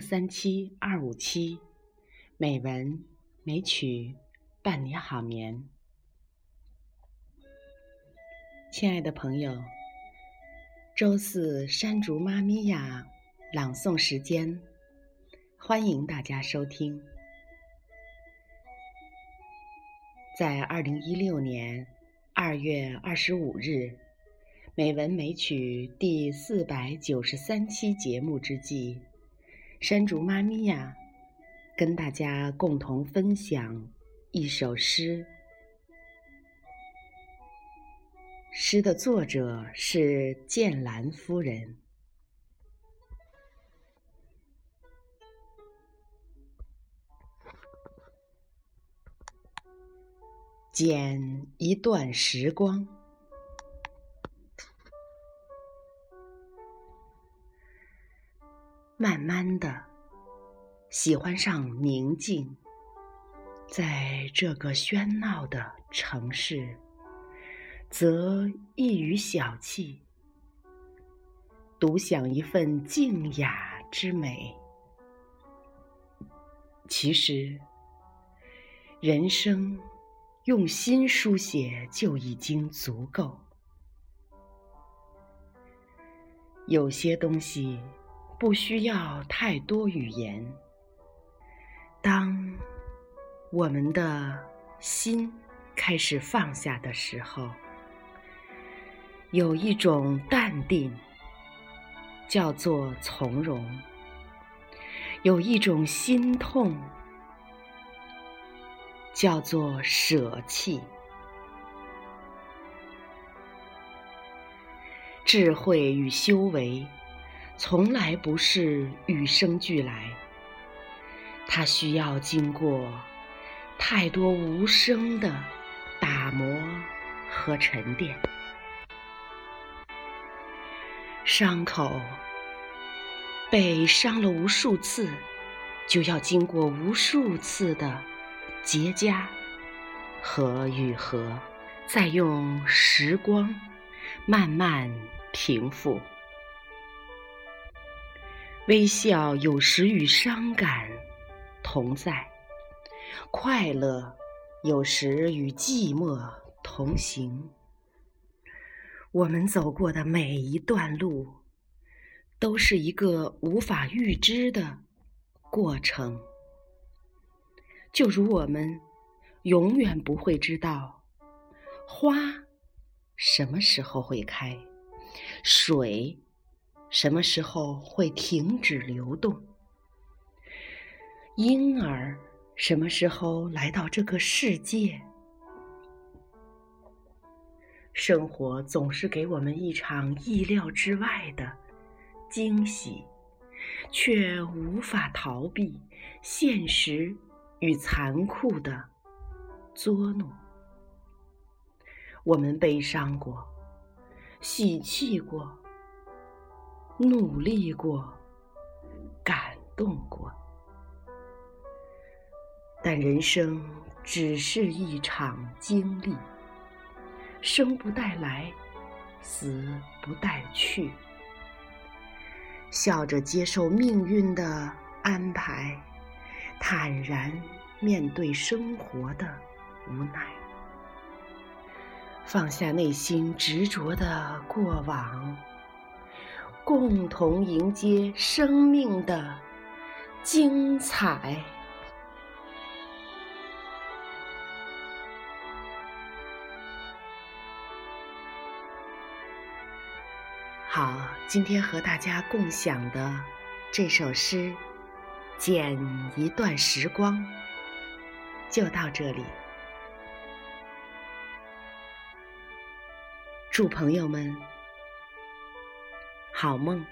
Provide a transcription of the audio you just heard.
637-257，美文美曲伴你好眠。亲爱的朋友，周四山竹妈咪呀朗诵时间，欢迎大家收听。在2016年2月25日，美文美曲第493期节目之际，山竹妈咪呀跟大家共同分享一首诗。诗的作者是建兰夫人。剪一段时光，慢慢的喜欢上宁静。在这个喧闹的城市，则易于小憩，独享一份静雅之美。其实人生用心书写就已经足够。有些东西不需要太多语言，当我们的心开始放下的时候，有一种淡定，叫做从容；有一种心痛，叫做舍弃。智慧与修为从来不是与生俱来，它需要经过太多无声的打磨和沉淀。伤口被伤了无数次，就要经过无数次的结痂和愈合，再用时光慢慢平复。微笑有时与伤感同在，快乐有时与寂寞同行。我们走过的每一段路，都是一个无法预知的过程。就如我们永远不会知道花什么时候会开，水什么时候会停止流动，婴儿什么时候来到这个世界。生活总是给我们一场意料之外的惊喜，却无法逃避现实与残酷的捉弄。我们悲伤过，喜气过，努力过，感动过，但人生只是一场经历，生不带来，死不带去。笑着接受命运的安排，坦然面对生活的无奈，放下内心执着的过往，共同迎接生命的精彩。好，今天和大家共享的这首诗《剪一段时光》就到这里。祝朋友们好梦。